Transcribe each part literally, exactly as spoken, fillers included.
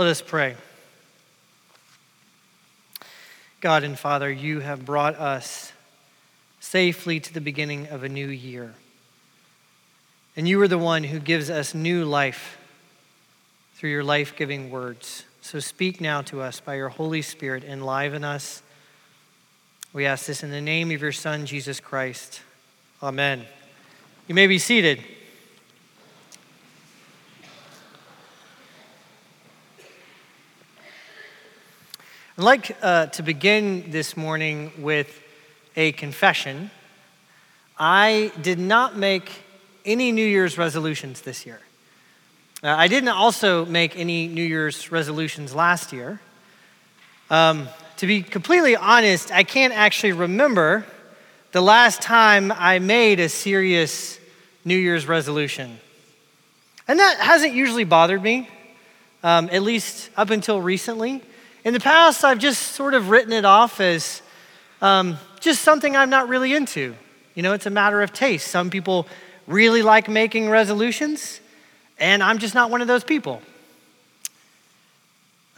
Let us pray. God and Father, you have brought us safely to the beginning of a new year. And you are the one who gives us new life through your life-giving words. So speak now to us by your Holy Spirit. Enliven us. We ask this in the name of your Son, Jesus Christ. Amen. You may be seated. I'd like uh, to begin this morning with a confession. I did not make any New Year's resolutions this year. Uh, I didn't also make any New Year's resolutions last year. Um, to be completely honest, I can't actually remember the last time I made a serious New Year's resolution. And that hasn't usually bothered me, um, at least up until recently. In the past, I've just sort of written it off as um, just something I'm not really into. You know, it's a matter of taste. Some people really like making resolutions, and I'm just not one of those people.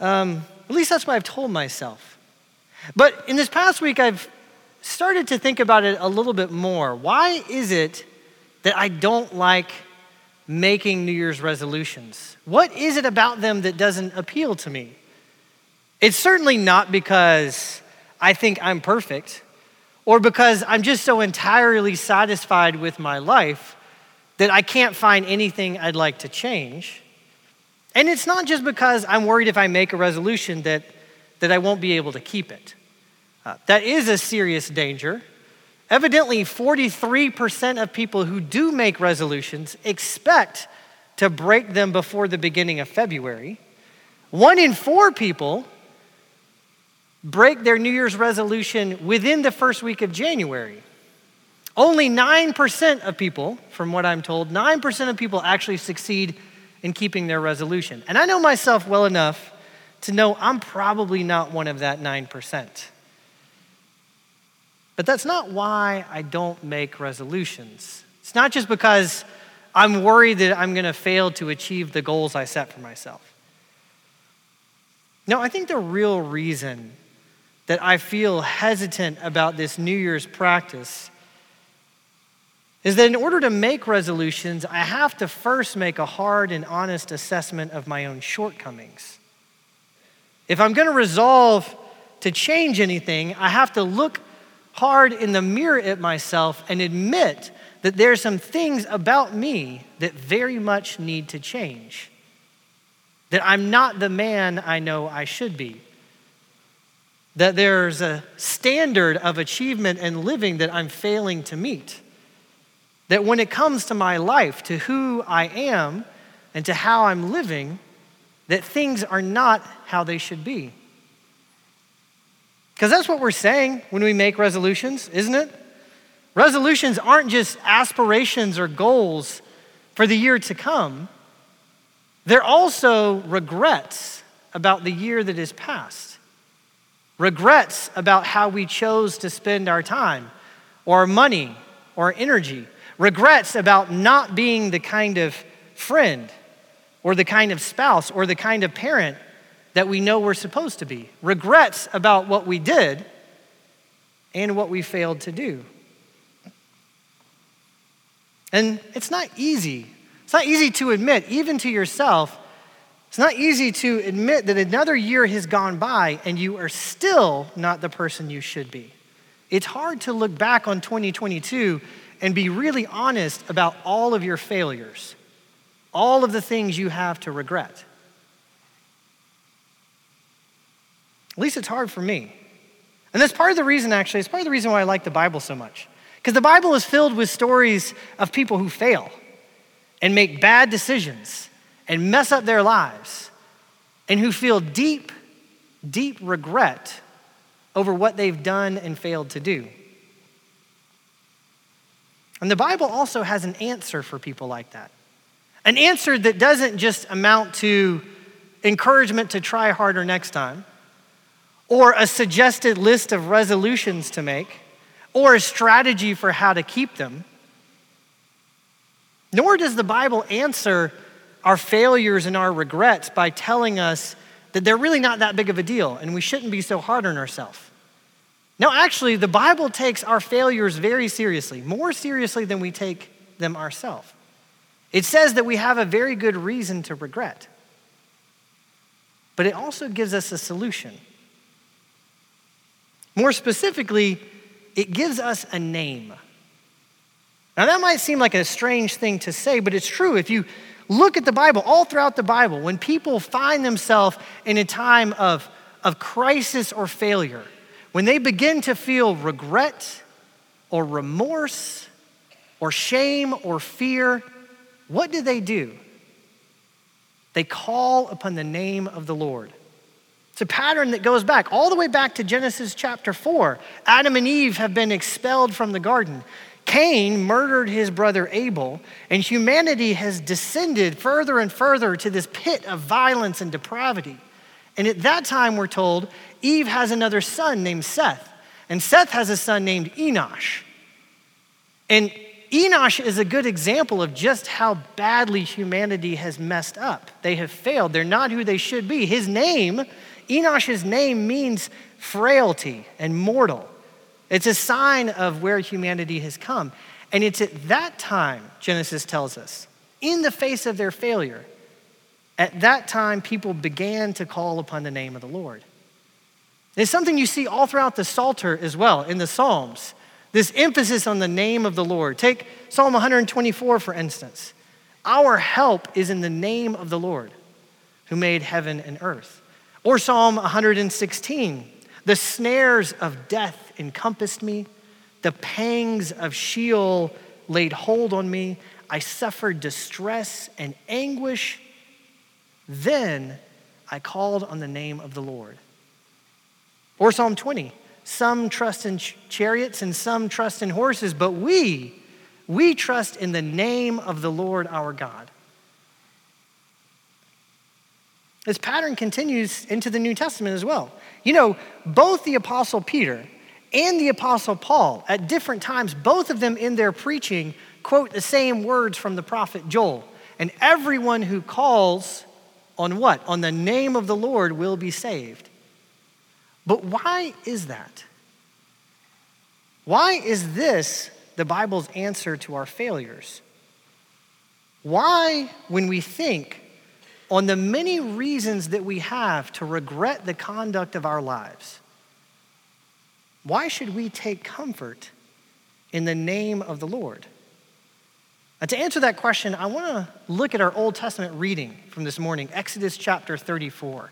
Um, at least that's what I've told myself. But in this past week, I've started to think about it a little bit more. Why is it that I don't like making New Year's resolutions? What is it about them that doesn't appeal to me? It's certainly not because I think I'm perfect or because I'm just so entirely satisfied with my life that I can't find anything I'd like to change. And it's not just because I'm worried if I make a resolution that, that I won't be able to keep it. Uh, that is a serious danger. Evidently, forty-three percent of people who do make resolutions expect to break them before the beginning of February. One in four people break their New Year's resolution within the first week of January. Only nine percent of people, from what I'm told, nine percent of people actually succeed in keeping their resolution. And I know myself well enough to know I'm probably not one of that nine percent. But that's not why I don't make resolutions. It's not just because I'm worried that I'm going to fail to achieve the goals I set for myself. No, I think the real reason that I feel hesitant about this New Year's practice is that in order to make resolutions, I have to first make a hard and honest assessment of my own shortcomings. If I'm going to resolve to change anything, I have to look hard in the mirror at myself and admit that there are some things about me that very much need to change. That I'm not the man I know I should be. That there's a standard of achievement and living that I'm failing to meet. That when it comes to my life, to who I am and to how I'm living, that things are not how they should be. Because that's what we're saying when we make resolutions, isn't it? Resolutions aren't just aspirations or goals for the year to come. They're also regrets about the year that is past. Regrets about how we chose to spend our time or our money or our energy. Regrets about not being the kind of friend or the kind of spouse or the kind of parent that we know we're supposed to be. Regrets about what we did and what we failed to do. And it's not easy. It's not easy to admit, even to yourself, it's not easy to admit that another year has gone by and you are still not the person you should be. It's hard to look back on twenty twenty-two and be really honest about all of your failures, all of the things you have to regret. At least it's hard for me. And that's part of the reason, actually, it's part of the reason why I like the Bible so much. Because the Bible is filled with stories of people who fail and make bad decisions, and mess up their lives, and who feel deep, deep regret over what they've done and failed to do. And the Bible also has an answer for people like that. An answer that doesn't just amount to encouragement to try harder next time, or a suggested list of resolutions to make, or a strategy for how to keep them. Nor does the Bible answer our failures and our regrets by telling us that they're really not that big of a deal and we shouldn't be so hard on ourselves. No, actually, the Bible takes our failures very seriously, more seriously than we take them ourselves. It says that we have a very good reason to regret, but it also gives us a solution. More specifically, it gives us a name. Now, that might seem like a strange thing to say, but it's true. If you look at the Bible, all throughout the Bible, when people find themselves in a time of, of crisis or failure, when they begin to feel regret or remorse or shame or fear, what do they do? They call upon the name of the Lord. It's a pattern that goes back, all the way back to Genesis chapter four. Adam and Eve have been expelled from the garden. Cain murdered his brother Abel, and humanity has descended further and further to this pit of violence and depravity. And at that time, we're told, Eve has another son named Seth, and Seth has a son named Enosh. And Enosh is a good example of just how badly humanity has messed up. They have failed. They're not who they should be. His name, Enosh's name, means frailty and mortal. It's a sign of where humanity has come. And it's at that time, Genesis tells us, in the face of their failure, at that time, people began to call upon the name of the Lord. It's something you see all throughout the Psalter as well, in the Psalms. This emphasis on the name of the Lord. Take Psalm one twenty-four, for instance. Our help is in the name of the Lord, who made heaven and earth. Or Psalm one sixteen, the snares of death encompassed me. The pangs of Sheol laid hold on me. I suffered distress and anguish. Then I called on the name of the Lord. Or Psalm twenty. Some trust in chariots and some trust in horses, but we, we trust in the name of the Lord our God. This pattern continues into the New Testament as well. You know, both the Apostle Peter and the Apostle Paul, at different times, both of them in their preaching, quote the same words from the prophet Joel. And everyone who calls on what? On the name of the Lord will be saved. But why is that? Why is this the Bible's answer to our failures? Why, when we think on the many reasons that we have to regret the conduct of our lives, why should we take comfort in the name of the Lord? Now, to answer that question, I want to look at our Old Testament reading from this morning, Exodus chapter thirty-four.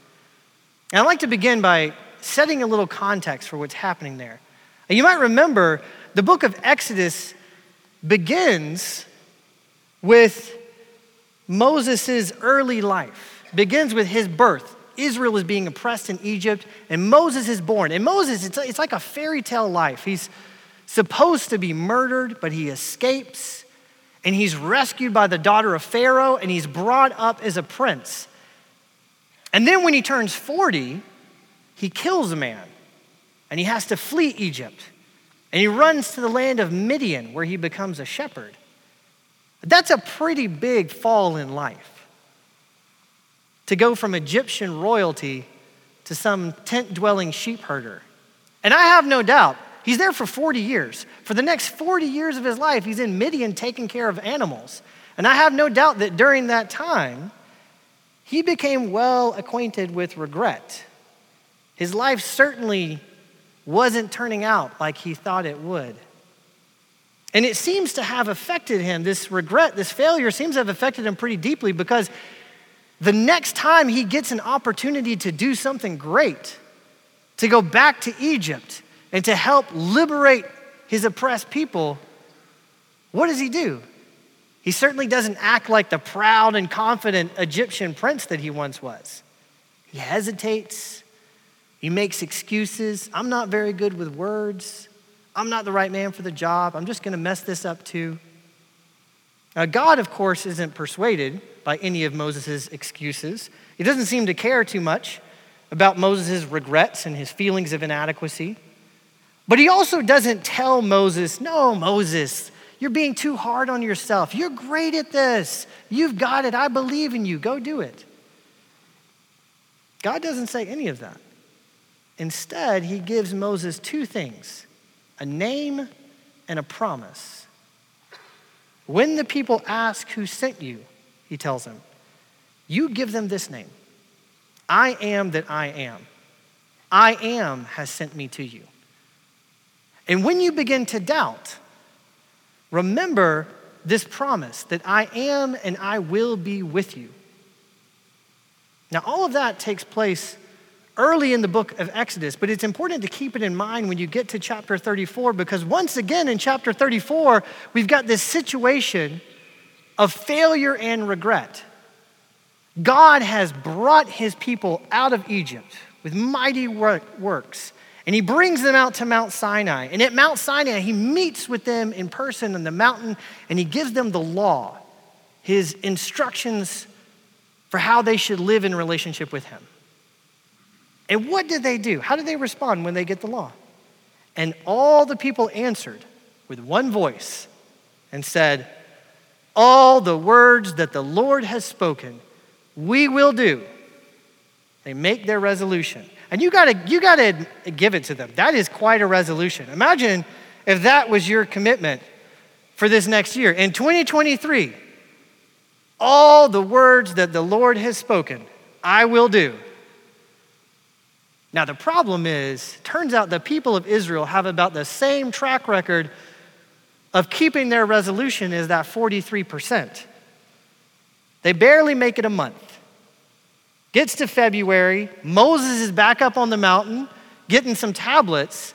And I'd like to begin by setting a little context for what's happening there. And you might remember the book of Exodus begins with Moses' early life, begins with his birth. Israel is being oppressed in Egypt, and Moses is born. And Moses, it's, it's like a fairy tale life. He's supposed to be murdered, but he escapes, and he's rescued by the daughter of Pharaoh, and he's brought up as a prince. And then when he turns forty, he kills a man, and he has to flee Egypt. And he runs to the land of Midian, where he becomes a shepherd. That's a pretty big fall in life, to go from Egyptian royalty to some tent-dwelling sheep herder. And I have no doubt, he's there for forty years. For the next forty years of his life, he's in Midian taking care of animals. And I have no doubt that during that time, he became well acquainted with regret. His life certainly wasn't turning out like he thought it would. And it seems to have affected him. This regret, this failure seems to have affected him pretty deeply, because the next time he gets an opportunity to do something great, to go back to Egypt and to help liberate his oppressed people, what does he do? He certainly doesn't act like the proud and confident Egyptian prince that he once was. He hesitates. He makes excuses. I'm not very good with words. I'm not the right man for the job. I'm just going to mess this up too. Now, God, of course, isn't persuaded by any of Moses' excuses. He doesn't seem to care too much about Moses' regrets and his feelings of inadequacy. But he also doesn't tell Moses, no, Moses, you're being too hard on yourself. You're great at this. You've got it. I believe in you. Go do it. God doesn't say any of that. Instead, he gives Moses two things, a name and a promise. When the people ask who sent you, he tells them, you give them this name. I am that I am. I am has sent me to you. And when you begin to doubt, remember this promise that I am and I will be with you. Now, all of that takes place early in the book of Exodus, but it's important to keep it in mind when you get to chapter thirty-four, because once again in chapter thirty-four, we've got this situation of failure and regret. God has brought his people out of Egypt with mighty works, and he brings them out to Mount Sinai. And at Mount Sinai, he meets with them in person on the mountain, and he gives them the law, his instructions for how they should live in relationship with him. And what did they do? How did they respond when they get the law? And all the people answered with one voice and said, all the words that the Lord has spoken, we will do. They make their resolution. And you gotta, you gotta give it to them. That is quite a resolution. Imagine if that was your commitment for this next year. In twenty twenty-three, all the words that the Lord has spoken, I will do. Now, the problem is, turns out the people of Israel have about the same track record of keeping their resolution as that forty-three percent. They barely make it a month. Gets to February, Moses is back up on the mountain, getting some tablets,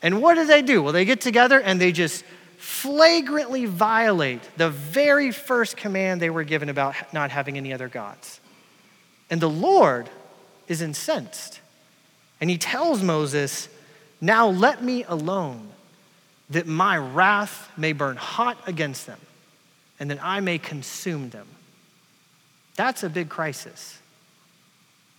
and what do they do? Well, they get together and they just flagrantly violate the very first command they were given about not having any other gods. And the Lord is incensed. And he tells Moses, now let me alone, that my wrath may burn hot against them, and that I may consume them. That's a big crisis.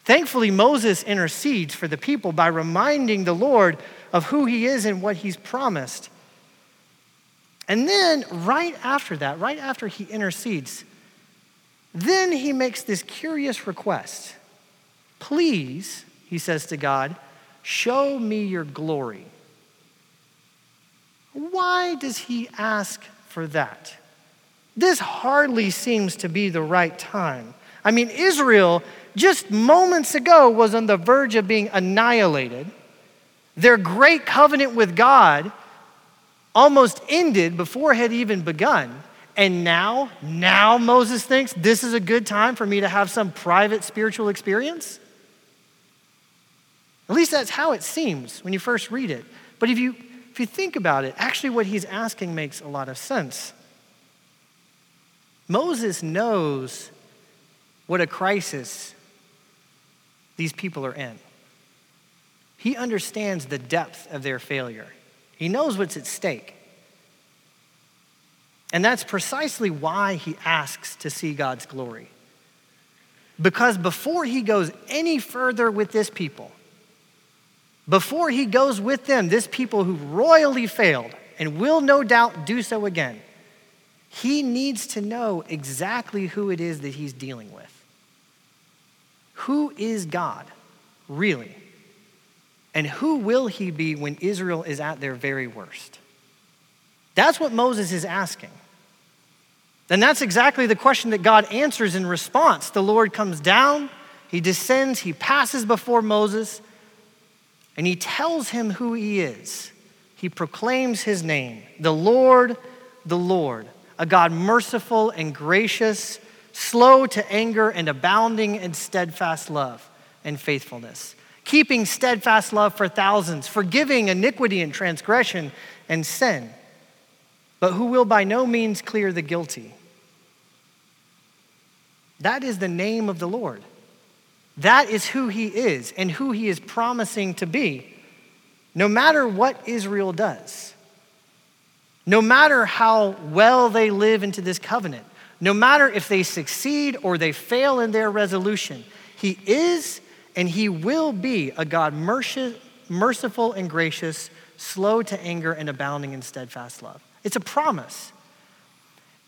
Thankfully, Moses intercedes for the people by reminding the Lord of who he is and what he's promised. And then right after that, right after he intercedes, then he makes this curious request. Please, he says to God, show me your glory. Why does he ask for that? This hardly seems to be the right time. I mean, Israel just moments ago was on the verge of being annihilated. Their great covenant with God almost ended before it had even begun. And now, now Moses thinks this is a good time for me to have some private spiritual experience? At least that's how it seems when you first read it. But if you if you think about it, actually what he's asking makes a lot of sense. Moses knows what a crisis these people are in. He understands the depth of their failure. He knows what's at stake. And that's precisely why he asks to see God's glory. Because before he goes any further with this people, before he goes with them, this people who royally failed and will no doubt do so again, he needs to know exactly who it is that he's dealing with. Who is God, really? And who will he be when Israel is at their very worst? That's what Moses is asking. And that's exactly the question that God answers in response. The Lord comes down, he descends, he passes before Moses, and he tells him who he is. He proclaims his name, the Lord, the Lord, a God merciful and gracious, slow to anger and abounding in steadfast love and faithfulness, keeping steadfast love for thousands, forgiving iniquity and transgression and sin, but who will by no means clear the guilty. That is the name of the Lord. That is who he is and who he is promising to be, no matter what Israel does, no matter how well they live into this covenant, no matter if they succeed or they fail in their resolution. He is and he will be a God merciful and gracious, slow to anger and abounding in steadfast love. It's a promise.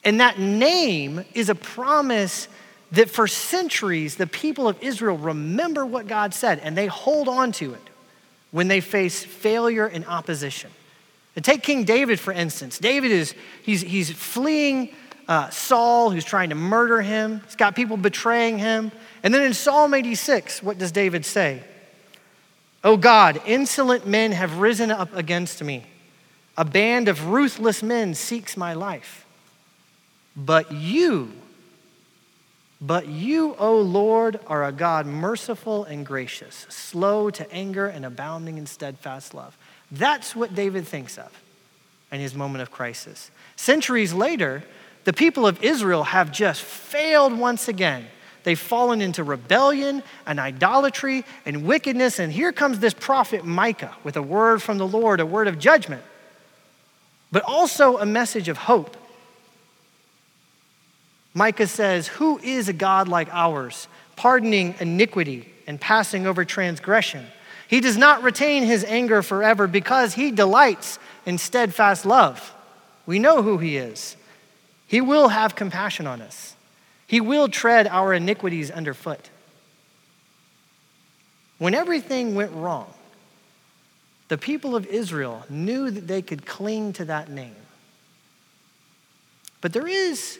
And that name is a promise that for centuries, the people of Israel remember what God said and they hold on to it when they face failure and opposition. And take King David, for instance. David is, he's, he's fleeing uh, Saul, who's trying to murder him. He's got people betraying him. And then in Psalm eighty-six, what does David say? "Oh God, insolent men have risen up against me. A band of ruthless men seeks my life. But you, But you, O Lord, are a God merciful and gracious, slow to anger and abounding in steadfast love." That's what David thinks of in his moment of crisis. Centuries later, the people of Israel have just failed once again. They've fallen into rebellion and idolatry and wickedness. And here comes this prophet Micah with a word from the Lord, a word of judgment, but also a message of hope. Micah says, "Who is a God like ours, pardoning iniquity and passing over transgression? He does not retain his anger forever because he delights in steadfast love." We know who he is. He will have compassion on us. He will tread our iniquities underfoot. When everything went wrong, the people of Israel knew that they could cling to that name. But there is...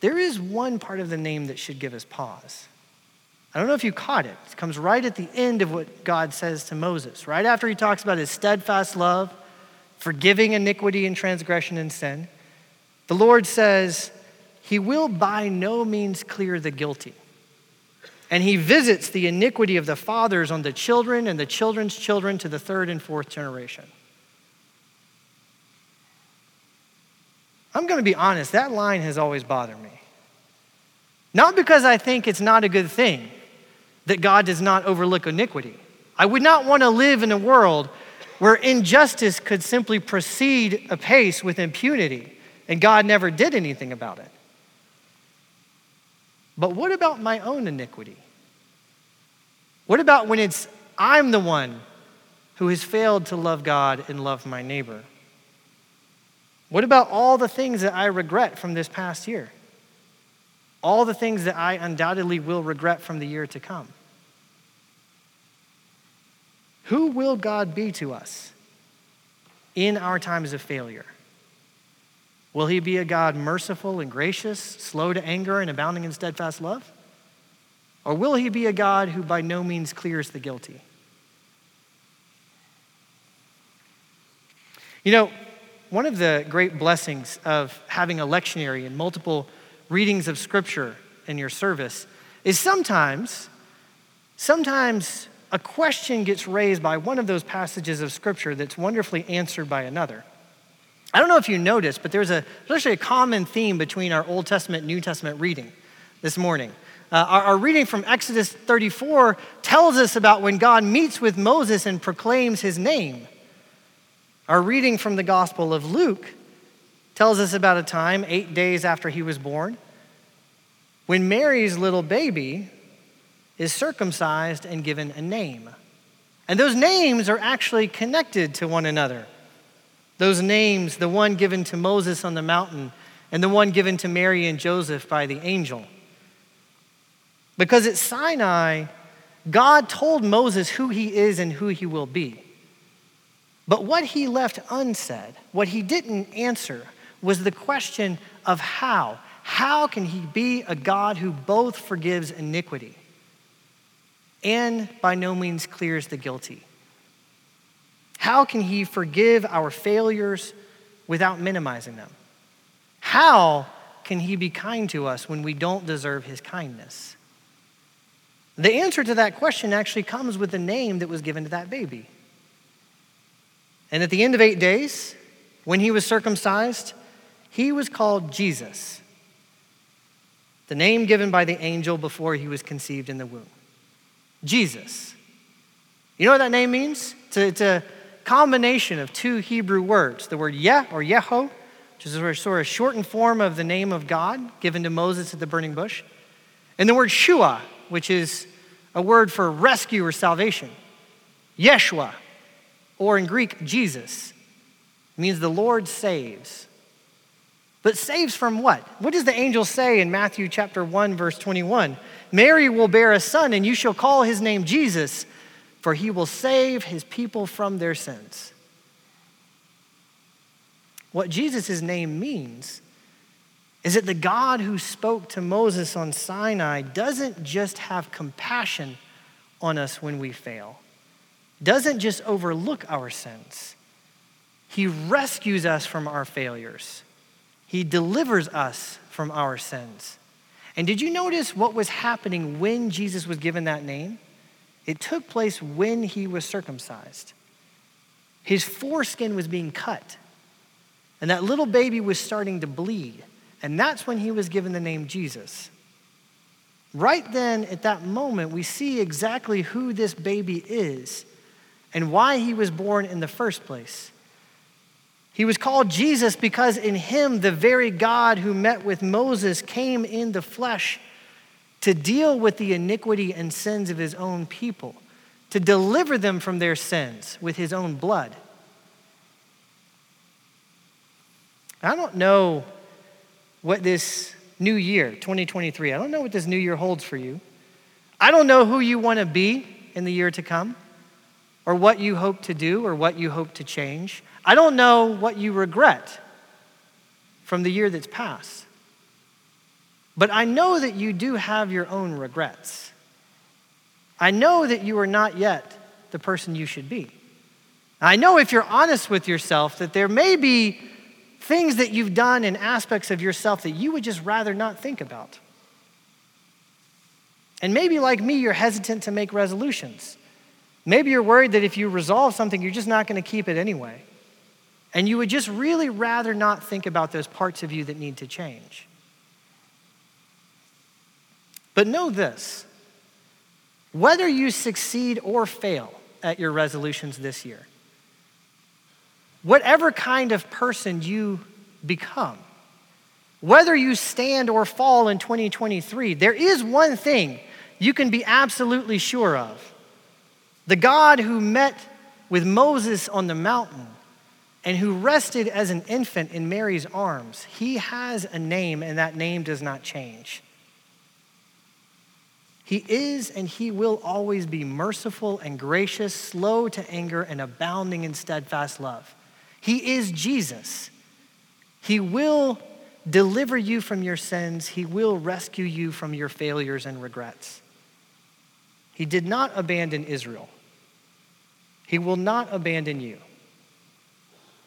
There is one part of the name that should give us pause. I don't know if you caught it. It comes right at the end of what God says to Moses. Right after he talks about his steadfast love, forgiving iniquity and transgression and sin, the Lord says, "He will by no means clear the guilty. And he visits the iniquity of the fathers on the children and the children's children to the third and fourth generation." I'm going to be honest, that line has always bothered me. Not because I think it's not a good thing that God does not overlook iniquity. I would not want to live in a world where injustice could simply proceed apace with impunity and God never did anything about it. But what about my own iniquity? What about when it's I'm the one who has failed to love God and love my neighbor? What about all the things that I regret from this past year? All the things that I undoubtedly will regret from the year to come? Who will God be to us in our times of failure? Will he be a God merciful and gracious, slow to anger and abounding in steadfast love? Or will he be a God who by no means clears the guilty? You know, one of the great blessings of having a lectionary and multiple readings of scripture in your service is sometimes, sometimes a question gets raised by one of those passages of scripture that's wonderfully answered by another. I don't know if you noticed, but there's, a, there's actually a common theme between our Old Testament and New Testament reading this morning. Uh, our, our reading from Exodus thirty-four tells us about when God meets with Moses and proclaims his name. Our reading from the Gospel of Luke tells us about a time, eight days after he was born, when Mary's little baby is circumcised and given a name. And those names are actually connected to one another. Those names, the one given to Moses on the mountain and the one given to Mary and Joseph by the angel. Because at Sinai, God told Moses who he is and who he will be. But what he left unsaid, what he didn't answer, was the question of how. How can he be a God who both forgives iniquity and by no means clears the guilty? How can he forgive our failures without minimizing them? How can he be kind to us when we don't deserve his kindness? The answer to that question actually comes with the name that was given to that baby. And at the end of eight days, when he was circumcised, he was called Jesus, the name given by the angel before he was conceived in the womb. Jesus. You know what that name means? It's a, it's a combination of two Hebrew words, the word Yeh or Yeho, which is a sort of shortened form of the name of God given to Moses at the burning bush, and the word Shua, which is a word for rescue or salvation. Yeshua. Or in Greek, Jesus. It means the Lord saves. But saves from what? What does the angel say in Matthew chapter one, verse twenty-one? Mary will bear a son, and you shall call his name Jesus, for he will save his people from their sins. What Jesus' name means is that the God who spoke to Moses on Sinai doesn't just have compassion on us when we fail, doesn't just overlook our sins. He rescues us from our failures. He delivers us from our sins. And did you notice what was happening when Jesus was given that name? It took place when he was circumcised. His foreskin was being cut, and that little baby was starting to bleed. And that's when he was given the name Jesus. Right then, at that moment, we see exactly who this baby is and why he was born in the first place. He was called Jesus because in him, the very God who met with Moses came in the flesh to deal with the iniquity and sins of his own people, to deliver them from their sins with his own blood. I don't know what this new year, twenty twenty-three, I don't know what this new year holds for you. I don't know who you want to be in the year to come, or what you hope to do, or what you hope to change. I don't know what you regret from the year that's passed. But I know that you do have your own regrets. I know that you are not yet the person you should be. I know if you're honest with yourself that there may be things that you've done and aspects of yourself that you would just rather not think about. And maybe like me, you're hesitant to make resolutions. Maybe you're worried that if you resolve something, you're just not going to keep it anyway. And you would just really rather not think about those parts of you that need to change. But know this, whether you succeed or fail at your resolutions this year, whatever kind of person you become, whether you stand or fall in twenty twenty-three, there is one thing you can be absolutely sure of. The God who met with Moses on the mountain and who rested as an infant in Mary's arms, he has a name, and that name does not change. He is and he will always be merciful and gracious, slow to anger, and abounding in steadfast love. He is Jesus. He will deliver you from your sins. He will rescue you from your failures and regrets. He did not abandon Israel. He will not abandon you.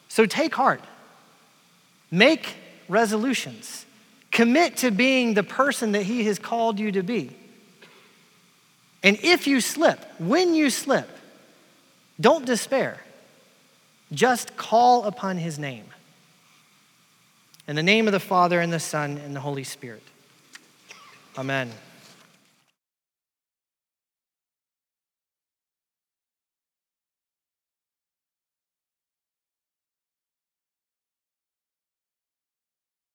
So take heart. Make resolutions. Commit to being the person that he has called you to be. And if you slip, when you slip, don't despair. Just call upon his name. In the name of the Father, and the Son, and the Holy Spirit. Amen.